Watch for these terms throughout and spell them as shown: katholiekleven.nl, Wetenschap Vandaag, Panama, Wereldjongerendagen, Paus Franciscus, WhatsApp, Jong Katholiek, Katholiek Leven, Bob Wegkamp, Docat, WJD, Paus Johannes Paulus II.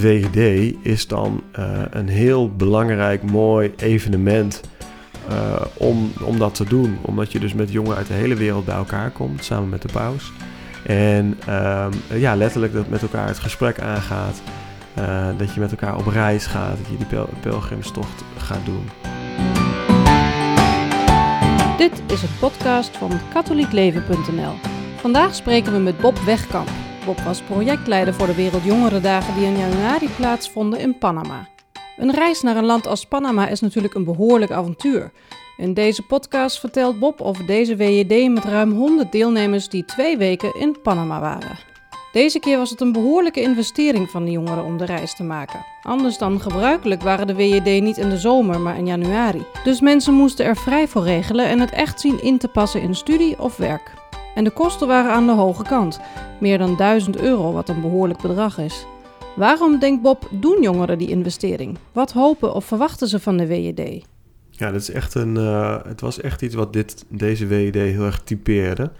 de WJD is dan een heel belangrijk, mooi evenement om dat te doen. Omdat je dus met jongeren uit de hele wereld bij elkaar komt, samen met de paus. En letterlijk dat met elkaar het gesprek aangaat. Dat je met elkaar op reis gaat, dat je die pelgrimstocht gaat doen. Dit is een podcast van katholiekleven.nl. Vandaag spreken we met Bob Wegkamp. Bob was projectleider voor de Wereldjongerendagen die in januari plaatsvonden in Panama. Een reis naar een land als Panama is natuurlijk een behoorlijk avontuur. In deze podcast vertelt Bob over deze WJD met ruim 100 deelnemers die 2 weken in Panama waren. Deze keer was het een behoorlijke investering van de jongeren om de reis te maken. Anders dan gebruikelijk waren de WJD niet in de zomer, maar in januari. Dus mensen moesten er vrij voor regelen en het echt zien in te passen in studie of werk. En de kosten waren aan de hoge kant. Meer dan €1000, wat een behoorlijk bedrag is. Waarom, denkt Bob, doen jongeren die investering? Wat hopen of verwachten ze van de WJD? Ja, dat is echt het was echt iets wat deze WJD heel erg typeerde.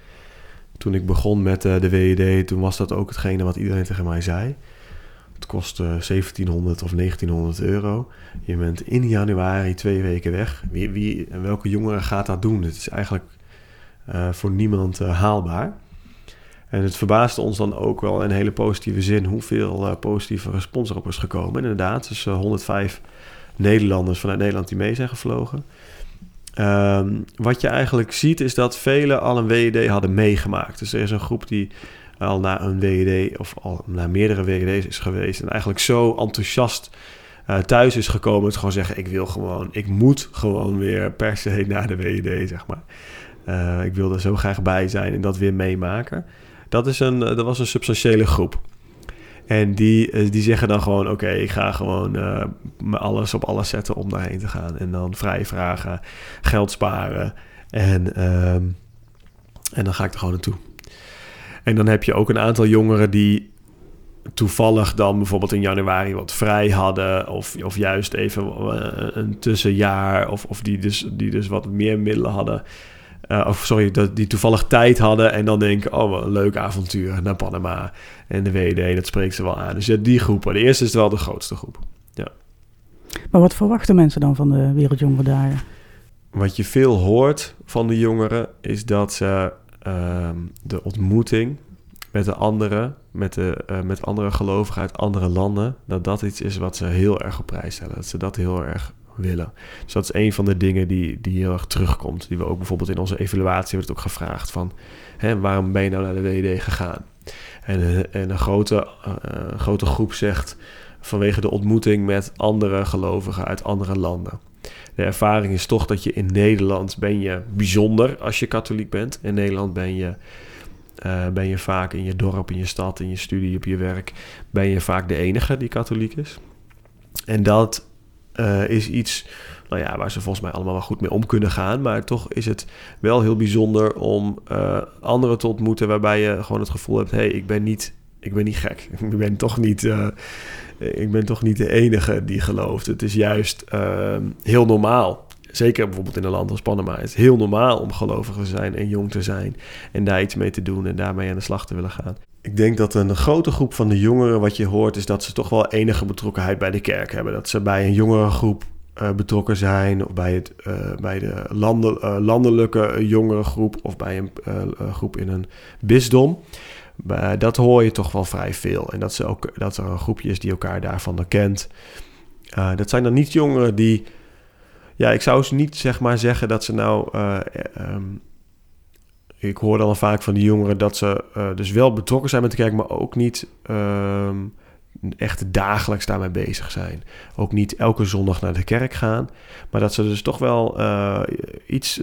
Toen ik begon met de WJD, toen was dat ook hetgene wat iedereen tegen mij zei. Het kostte €1700 of €1900. Je bent in januari 2 weken weg. Wie en welke jongere gaat dat doen? Het is eigenlijk voor niemand haalbaar. En het verbaasde ons dan ook wel in hele positieve zin hoeveel positieve respons erop is gekomen. En inderdaad, dus 105 Nederlanders vanuit Nederland die mee zijn gevlogen. Wat je eigenlijk ziet is dat velen al een WJD hadden meegemaakt. Dus er is een groep die al naar een WJD of al naar meerdere WJD's is geweest en eigenlijk zo enthousiast thuis is gekomen dat gewoon zeggen: ik moet gewoon weer per se naar de WJD, zeg maar. Ik wil er zo graag bij zijn en dat weer meemaken. Dat was een substantiële groep. En die zeggen dan gewoon, oké, ik ga gewoon alles op alles zetten om daarheen te gaan. En dan vrij vragen, geld sparen en dan ga ik er gewoon naartoe. En dan heb je ook een aantal jongeren die toevallig dan bijvoorbeeld in januari wat vrij hadden. Of juist even een tussenjaar of die dus wat meer middelen hadden. Die toevallig tijd hadden en dan denken: oh, wat een leuk avontuur naar Panama en de WJD, dat spreekt ze wel aan. Dus ja, die groepen. De eerste is wel de grootste groep. Ja. Maar wat verwachten mensen dan van de Wereldjongerendagen? Wat je veel hoort van de jongeren is dat ze de ontmoeting met de anderen, met andere gelovigen uit andere landen, dat iets is wat ze heel erg op prijs stellen. Dat ze dat heel erg willen. Dus dat is een van de dingen die heel erg terugkomt. Die we ook bijvoorbeeld in onze evaluatie hebben ook gevraagd van: waarom ben je nou naar de WJD gegaan? En een grote groep zegt vanwege de ontmoeting met andere gelovigen uit andere landen. De ervaring is toch dat je in Nederland ben je bijzonder als je katholiek bent. In Nederland ben je vaak in je dorp, in je stad, in je studie, op je werk, ben je vaak de enige die katholiek is. En dat is iets waar ze volgens mij allemaal wel goed mee om kunnen gaan. Maar toch is het wel heel bijzonder om anderen te ontmoeten waarbij je gewoon het gevoel hebt: hey, ik ben niet gek. Ik ben toch niet de enige die gelooft. Het is juist heel normaal. Zeker bijvoorbeeld in een land als Panama. Het is heel normaal om gelovig te zijn en jong te zijn. En daar iets mee te doen en daarmee aan de slag te willen gaan. Ik denk dat een grote groep van de jongeren, wat je hoort, is dat ze toch wel enige betrokkenheid bij de kerk hebben. Dat ze bij een jongere groep betrokken zijn, of bij de landelijke jongerengroep, of bij een groep in een bisdom. Dat hoor je toch wel vrij veel. En dat er een groepje is die elkaar daarvan herkent. Dat zijn dan niet jongeren die... Ja, ik zou ze niet zeggen dat ze nou... Ik hoor dan vaak van die jongeren dat ze dus wel betrokken zijn met de kerk, maar ook niet echt dagelijks daarmee bezig zijn. Ook niet elke zondag naar de kerk gaan, maar dat ze dus toch wel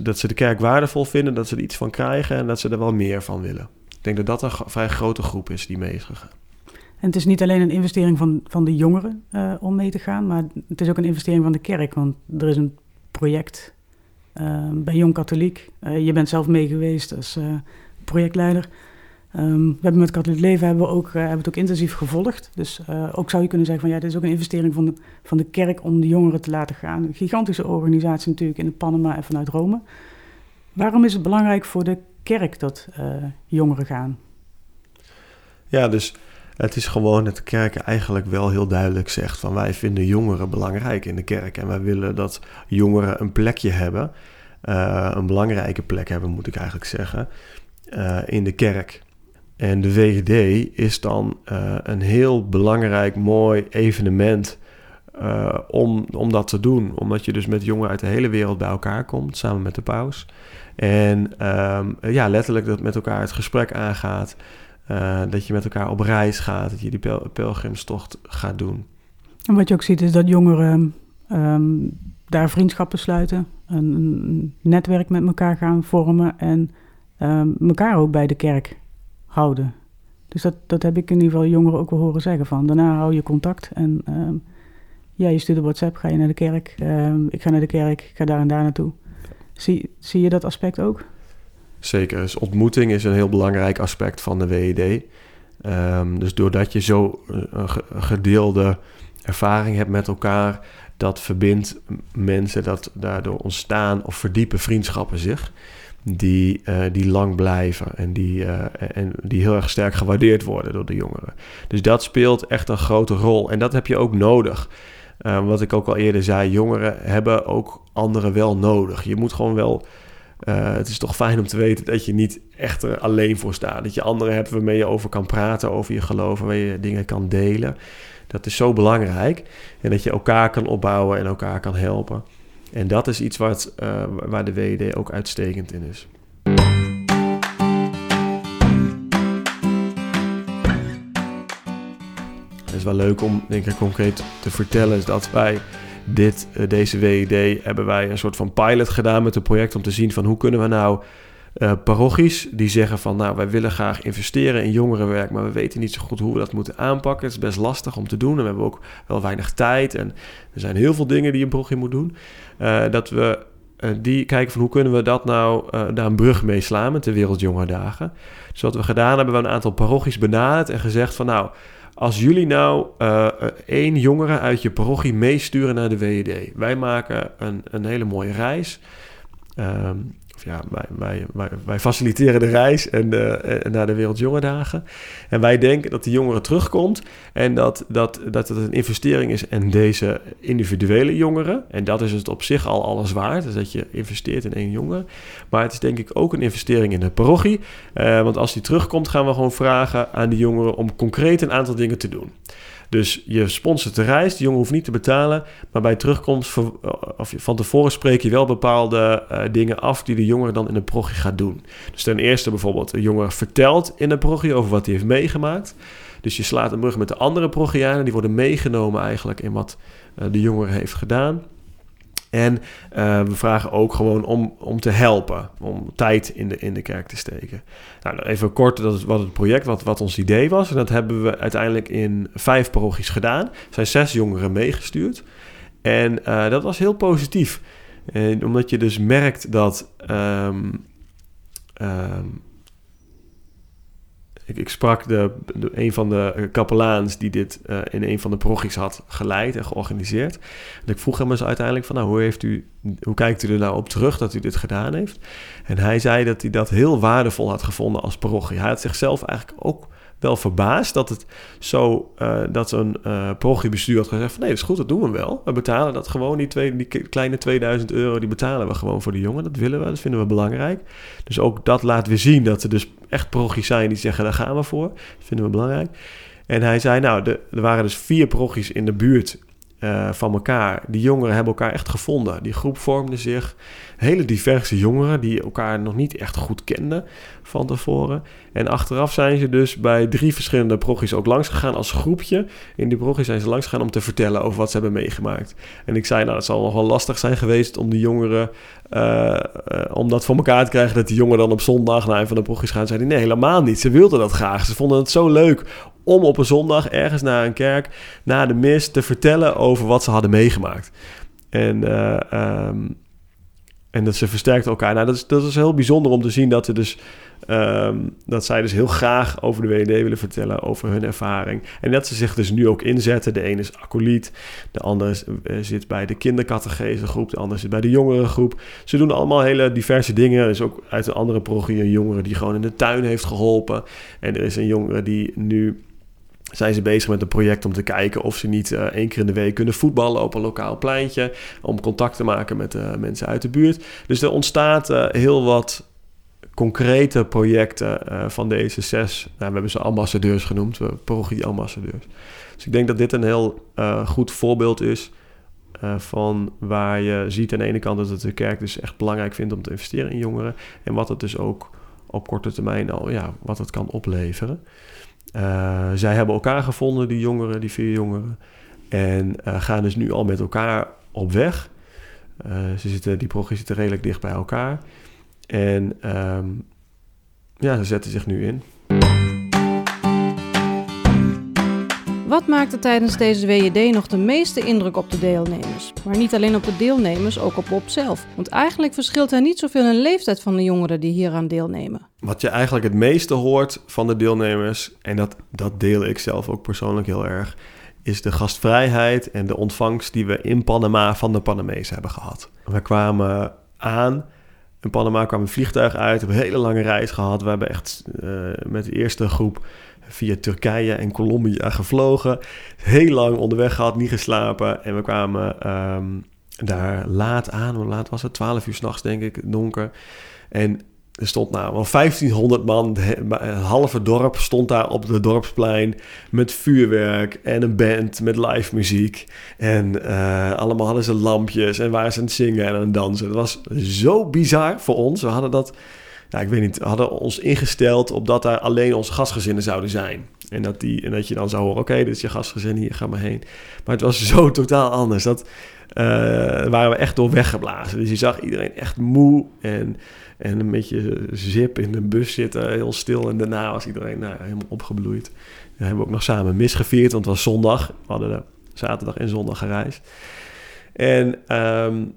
dat ze de kerk waardevol vinden, dat ze er iets van krijgen en dat ze er wel meer van willen. Ik denk dat dat een vrij grote groep is die mee is gegaan. En het is niet alleen een investering van de jongeren om mee te gaan, maar het is ook een investering van de kerk, want er is een project bij Jong Katholiek. Je bent zelf mee geweest als projectleider. We hebben met Katholiek Leven hebben het ook intensief gevolgd. Dus ook zou je kunnen zeggen van dit is ook een investering van de kerk om de jongeren te laten gaan. Een gigantische organisatie natuurlijk in Panama en vanuit Rome. Waarom is het belangrijk voor de kerk dat jongeren gaan? Ja, dus Het is gewoon dat de kerk eigenlijk wel heel duidelijk zegt van wij vinden jongeren belangrijk in de kerk. En wij willen dat jongeren een plekje hebben, een belangrijke plek hebben moet ik eigenlijk zeggen, in de kerk. En de WJD is dan een heel belangrijk mooi evenement om dat te doen. Omdat je dus met jongeren uit de hele wereld bij elkaar komt, samen met de paus. En letterlijk dat met elkaar het gesprek aangaat. Dat je met elkaar op reis gaat, dat je die pelgrimstocht gaat doen. En wat je ook ziet is dat jongeren daar vriendschappen sluiten, een netwerk met elkaar gaan vormen en elkaar ook bij de kerk houden. Dus dat heb ik in ieder geval jongeren ook wel horen zeggen van. Daarna hou je contact en je stuurt op WhatsApp, ga je naar de kerk, ik ga naar de kerk, ik ga daar en daar naartoe. Zie je dat aspect ook? Zeker, dus ontmoeting is een heel belangrijk aspect van de WJD. Dus doordat je zo een gedeelde ervaring hebt met elkaar, dat verbindt mensen, dat daardoor ontstaan of verdiepen vriendschappen zich, die lang blijven en die heel erg sterk gewaardeerd worden door de jongeren. Dus dat speelt echt een grote rol en dat heb je ook nodig. Wat ik ook al eerder zei, jongeren hebben ook anderen wel nodig. Je moet gewoon wel... het is toch fijn om te weten dat je niet echt er alleen voor staat. Dat je anderen hebt waarmee je over kan praten, over je geloof, waar je dingen kan delen. Dat is zo belangrijk. En dat je elkaar kan opbouwen en elkaar kan helpen. En dat is iets waar de WJD ook uitstekend in is. Het is wel leuk om, denk ik, concreet te vertellen is dat wij... Deze WJD hebben wij een soort van pilot gedaan met een project om te zien van hoe kunnen we nou parochies die zeggen van nou wij willen graag investeren in jongerenwerk, maar we weten niet zo goed hoe we dat moeten aanpakken. Het is best lastig om te doen en we hebben ook wel weinig tijd en er zijn heel veel dingen die een parochie moet doen. Dat we die kijken van hoe kunnen we dat nou daar een brug mee slaan met de Wereldjongerendagen. Dus wat we gedaan hebben, we een aantal parochies benaderd en gezegd van nou... Als jullie nou 1 jongere uit je parochie meesturen naar de WJD. Wij maken een hele mooie reis. Wij faciliteren de reis en naar de Wereldjongerendagen. En wij denken dat de jongere terugkomt en dat het een investering is in deze individuele jongeren. En dat is het op zich al alles waard, dus dat je investeert in 1 jongere. Maar het is denk ik ook een investering in de parochie. Want als die terugkomt gaan we gewoon vragen aan de jongeren om concreet een aantal dingen te doen. Dus je sponsort de reis, de jongen hoeft niet te betalen, maar bij terugkomst of van tevoren spreek je wel bepaalde dingen af die de jongere dan in de parochie gaat doen. Dus ten eerste bijvoorbeeld, de jongere vertelt in de parochie over wat hij heeft meegemaakt. Dus je slaat een brug met de andere parochianen, die worden meegenomen eigenlijk in wat de jongere heeft gedaan. En we vragen ook gewoon om te helpen, om tijd in de kerk te steken. Nou, even kort, dat is wat het project, wat ons idee was. En dat hebben we uiteindelijk in 5 parochies gedaan. Er zijn 6 jongeren meegestuurd. En dat was heel positief. En omdat je dus merkt dat... Ik sprak een van de kapelaans die dit in een van de parochies had geleid en georganiseerd. En ik vroeg hem eens uiteindelijk van, nou, hoe kijkt u er nou op terug dat u dit gedaan heeft? En hij zei dat hij dat heel waardevol had gevonden als parochie. Hij had zichzelf eigenlijk ook wel verbaasd dat het zo dat een parochiebestuur had gezegd van nee, dat is goed, dat doen we wel. We betalen dat gewoon, die kleine 2000 euro, die betalen we gewoon voor de jongen. Dat willen we, dat vinden we belangrijk. Dus ook dat laat weer zien dat er dus echt parochies zijn die zeggen daar gaan we voor. Dat vinden we belangrijk. En hij zei nou, er waren dus 4 parochies in de buurt van elkaar. Die jongeren hebben elkaar echt gevonden. Die groep vormde zich. Hele diverse jongeren die elkaar nog niet echt goed kenden van tevoren. En achteraf zijn ze dus bij 3 verschillende parochies ook langs gegaan als groepje. In die parochie zijn ze langs gegaan om te vertellen over wat ze hebben meegemaakt. En ik zei, nou, het zal nog wel lastig zijn geweest om de jongeren... om dat voor elkaar te krijgen dat die jongeren dan op zondag naar een van de parochies gaan. Zeiden nee, helemaal niet. Ze wilden dat graag. Ze vonden het zo leuk om op een zondag ergens naar een kerk, na de mis, te vertellen over wat ze hadden meegemaakt. En dat ze versterkten elkaar. Nou, dat is heel bijzonder om te zien dat er dus... dat zij dus heel graag over de WJD willen vertellen, over hun ervaring. En dat ze zich dus nu ook inzetten. De een is acolyt, de ander zit bij de kindercatechesegroep, de ander zit bij de jongerengroep. Ze doen allemaal hele diverse dingen. Er is ook uit een andere parochie een jongere die gewoon in de tuin heeft geholpen. En er is een jongere die nu zijn ze bezig met een project om te kijken of ze niet 1 keer in de week kunnen voetballen op een lokaal pleintje, om contact te maken met mensen uit de buurt. Dus er ontstaat heel wat concrete projecten van deze 6... Nou, we hebben ze ambassadeurs genoemd, parochie-ambassadeurs. Dus ik denk dat dit een heel goed voorbeeld is van waar je ziet aan de ene kant dat het de kerk dus echt belangrijk vindt om te investeren in jongeren, en wat het dus ook op korte termijn al, ja, wat het kan opleveren. Zij hebben elkaar gevonden, die 4 jongeren, en gaan dus nu al met elkaar op weg. Die parochie zitten redelijk dicht bij elkaar. En ze zetten zich nu in. Wat maakte tijdens deze WJD nog de meeste indruk op de deelnemers? Maar niet alleen op de deelnemers, ook op Bob zelf. Want eigenlijk verschilt er niet zoveel in leeftijd van de jongeren die hieraan deelnemen. Wat je eigenlijk het meeste hoort van de deelnemers, en dat deel ik zelf ook persoonlijk heel erg, is de gastvrijheid en de ontvangst die we in Panama van de Panamezen hebben gehad. We kwamen aan. In Panama kwam een vliegtuig uit, hebben een hele lange reis gehad. We hebben echt met de eerste groep via Turkije en Colombia gevlogen. Heel lang onderweg gehad, niet geslapen. En we kwamen daar laat aan. Hoe laat was het? 12 uur 's nachts, denk ik, donker. En er stond nou wel 1500 man. Het halve dorp stond daar op de dorpsplein met vuurwerk en een band met live muziek. En allemaal hadden ze lampjes en waren ze aan het zingen en aan het dansen. Het was zo bizar voor ons. We hadden hadden ons ingesteld op dat daar alleen onze gastgezinnen zouden zijn. En dat je dan zou horen, oké, dit is je gastgezin, hier, ga maar heen. Maar het was zo totaal anders. Dat waren we echt door weggeblazen. Dus je zag iedereen echt moe en een beetje zip in de bus zitten, heel stil. En daarna was iedereen helemaal opgebloeid. We hebben ook nog samen misgevierd, want het was zondag. We hadden zaterdag en zondag gereisd. En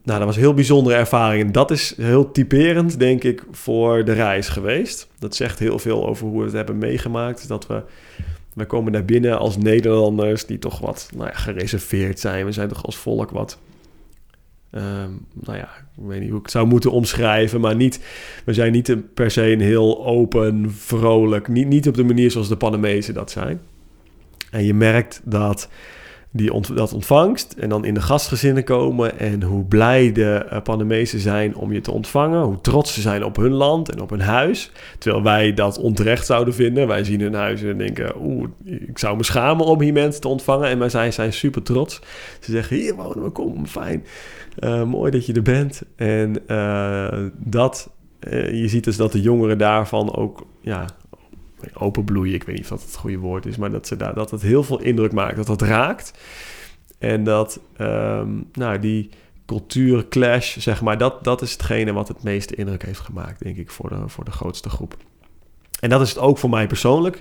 dat was een heel bijzondere ervaring. En dat is heel typerend, denk ik, voor de reis geweest. Dat zegt heel veel over hoe we het hebben meegemaakt. Dat we komen daar binnen als Nederlanders die toch wat gereserveerd zijn. We zijn toch als volk wat, ik weet niet hoe ik het zou moeten omschrijven. Maar we zijn niet per se een heel open, vrolijk. Niet op de manier zoals de Panamezen dat zijn. En je merkt dat dat ontvangst en dan in de gastgezinnen komen en hoe blij de Panamezen zijn om je te ontvangen, hoe trots ze zijn op hun land en op hun huis, terwijl wij dat onterecht zouden vinden. Wij zien hun huis en denken, ik zou me schamen om hier mensen te ontvangen, en zij zijn super trots. Ze zeggen, hier wonen we, kom, fijn, mooi dat je er bent. En je ziet dus dat de jongeren daarvan ook, ja, openbloeien, ik weet niet of dat het goede woord is, maar dat ze dat het heel veel indruk maakt, dat raakt. En dat die cultuurclash, zeg maar, dat is hetgene wat het meeste indruk heeft gemaakt, denk ik, voor de grootste groep. En dat is het ook voor mij persoonlijk.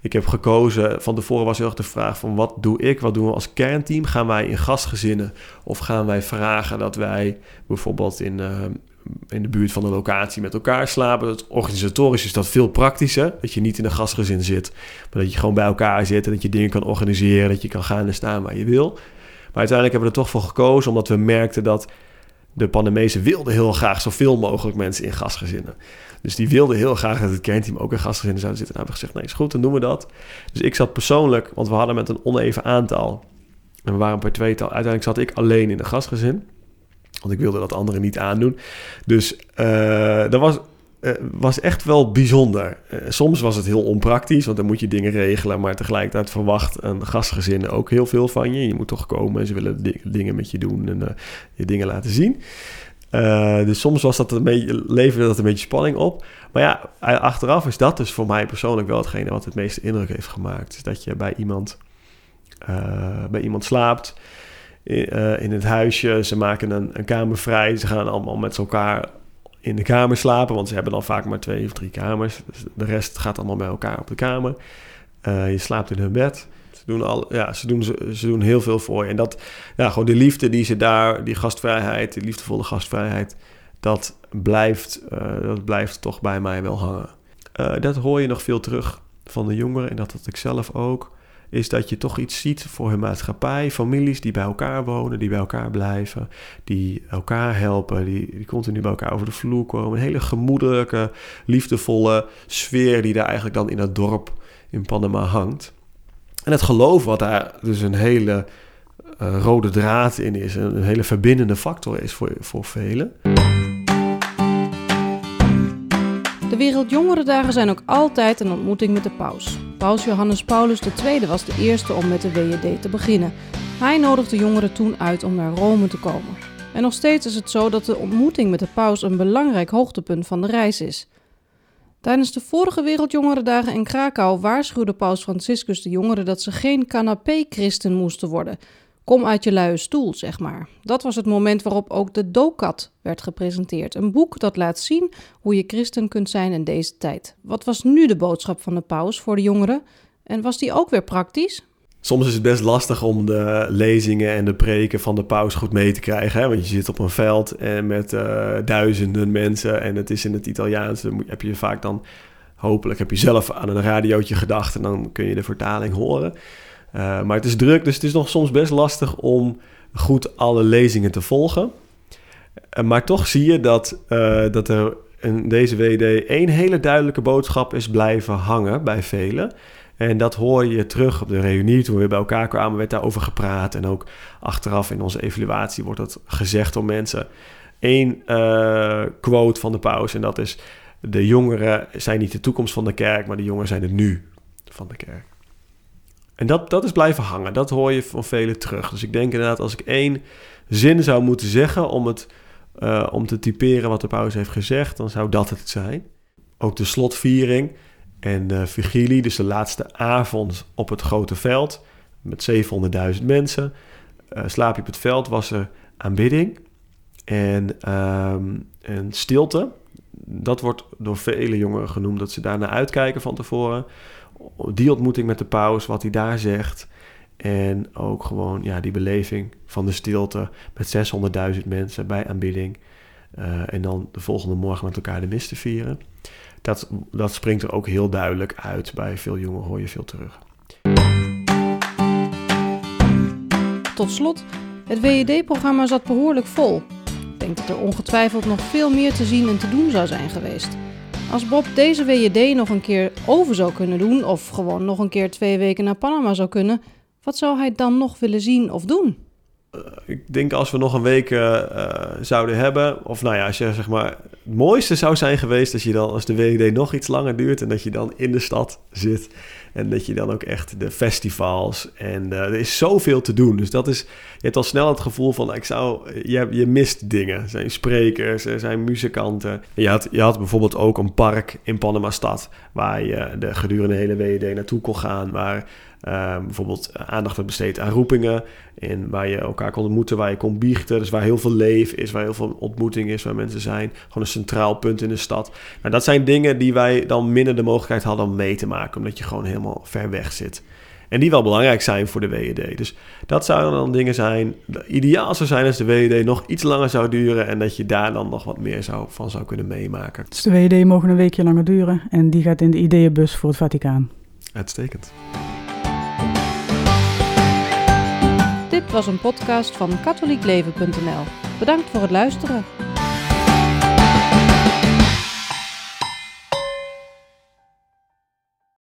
Ik heb gekozen, van tevoren was heel erg de vraag van wat doen we als kernteam? Gaan wij in gastgezinnen of gaan wij vragen dat wij bijvoorbeeld in de buurt van de locatie met elkaar slapen? Dat organisatorisch is dat veel praktischer. Dat je niet in een gastgezin zit, maar dat je gewoon bij elkaar zit en dat je dingen kan organiseren, dat je kan gaan en staan waar je wil. Maar uiteindelijk hebben we er toch voor gekozen, omdat we merkten dat de Panamezen wilden heel graag zoveel mogelijk mensen in gastgezinnen. Dus die wilden heel graag dat het kernteam ook in gastgezinnen zouden zitten. En hebben we gezegd, nee, is goed, dan doen we dat. Dus ik zat persoonlijk, want we hadden met een oneven aantal, en we waren per tweetal, uiteindelijk zat ik alleen in een gastgezin, want ik wilde dat anderen niet aandoen. Dus dat was echt wel bijzonder. Soms was het heel onpraktisch, want dan moet je dingen regelen, maar tegelijkertijd verwacht een gastgezin ook heel veel van je. Je moet toch komen en ze willen dingen met je doen en je dingen laten zien. Dus soms leverde dat een beetje spanning op. Maar ja, achteraf is dat dus voor mij persoonlijk wel hetgene wat het meeste indruk heeft gemaakt. Is dat je bij iemand slaapt in het huisje. Ze maken een kamer vrij. Ze gaan allemaal met elkaar in de kamer slapen, want ze hebben dan vaak maar 2 of 3 kamers. Dus de rest gaat allemaal bij elkaar op de kamer. Je slaapt in hun bed. Ze doen heel veel voor je. En dat, gewoon de liefde die ze daar, die gastvrijheid, die liefdevolle gastvrijheid, dat blijft toch bij mij wel hangen. Dat hoor je nog veel terug van de jongeren, en dat had ik zelf ook, is dat je toch iets ziet voor hun maatschappij. Families die bij elkaar wonen, die bij elkaar blijven, die elkaar helpen, die continu bij elkaar over de vloer komen. Een hele gemoedelijke, liefdevolle sfeer die daar eigenlijk dan in dat dorp in Panama hangt. En het geloof, wat daar dus een hele rode draad in is, een hele verbindende factor is voor velen. De Wereldjongerendagen zijn ook altijd een ontmoeting met de paus. Paus Johannes Paulus II was de eerste om met de WJD te beginnen. Hij nodigde jongeren toen uit om naar Rome te komen. En nog steeds is het zo dat de ontmoeting met de paus een belangrijk hoogtepunt van de reis is. Tijdens de vorige Wereldjongerendagen in Krakau waarschuwde Paus Franciscus de jongeren dat ze geen canapé-christen moesten worden. Kom uit je luie stoel, zeg maar. Dat was het moment waarop ook de Docat werd gepresenteerd. Een boek dat laat zien hoe je christen kunt zijn in deze tijd. Wat was nu de boodschap van de paus voor de jongeren? En was die ook weer praktisch? Soms is het best lastig om de lezingen en de preken van de paus goed mee te krijgen. Hè? Want je zit op een veld en met duizenden mensen en het is in het Italiaans. Dan heb je vaak dan, hopelijk heb je zelf aan een radiootje gedacht en dan kun je de vertaling horen. Maar het is druk, dus het is nog soms best lastig om goed alle lezingen te volgen. Maar toch zie je dat er in deze WD één hele duidelijke boodschap is blijven hangen bij velen. En dat hoor je terug op de reunie. Toen we weer bij elkaar kwamen, werd daarover gepraat. En ook achteraf in onze evaluatie wordt dat gezegd door mensen. Eén quote van de paus, en dat is: de jongeren zijn niet de toekomst van de kerk, maar de jongeren zijn het nu van de kerk. En dat is blijven hangen. Dat hoor je van velen terug. Dus ik denk inderdaad, als ik één zin zou moeten zeggen om te typeren wat de paus heeft gezegd, dan zou dat het zijn. Ook de slotviering en de vigilie, dus de laatste avond op het grote veld met 700.000 mensen. Slaap je op het veld, was er aanbidding en stilte. Dat wordt door vele jongeren genoemd, dat ze daarna uitkijken van tevoren. Die ontmoeting met de paus, wat hij daar zegt. En ook gewoon die beleving van de stilte met 600.000 mensen bij aanbidding. En dan de volgende morgen met elkaar de mis te vieren. Dat springt er ook heel duidelijk uit. Bij veel jongeren hoor je veel terug. Tot slot, het WJD-programma zat behoorlijk vol. Ik denk dat er ongetwijfeld nog veel meer te zien en te doen zou zijn geweest. Als Bob deze WJD nog een keer over zou kunnen doen, of gewoon nog een keer 2 weken naar Panama zou kunnen, wat zou hij dan nog willen zien of doen? Ik denk als we nog een week zouden hebben, of als je het mooiste zou zijn geweest als de WJD nog iets langer duurt en dat je dan in de stad zit en dat je dan ook echt de festivals en er is zoveel te doen. Dus je hebt al snel het gevoel van je mist dingen. Er zijn sprekers, er zijn muzikanten. Je had bijvoorbeeld ook een park in Panama stad waar je gedurende de hele WJD naartoe kon gaan, waar bijvoorbeeld aandacht werd besteed aan roepingen en waar je elkaar kon ontmoeten, waar je kon biechten, dus waar heel veel leven is, waar heel veel ontmoeting is, waar mensen zijn, gewoon een centraal punt in de stad. Nou, dat zijn dingen die wij dan minder de mogelijkheid hadden om mee te maken, omdat je gewoon helemaal ver weg zit. En die wel belangrijk zijn voor de WJD. Dus dat zouden dan dingen zijn. Ideaal zou zijn als de WJD nog iets langer zou duren en dat je daar dan nog wat meer van zou kunnen meemaken. Dus de WJD mogen een weekje langer duren en die gaat in de ideeënbus voor het Vaticaan. Uitstekend. Dit was een podcast van katholiekleven.nl. Bedankt voor het luisteren.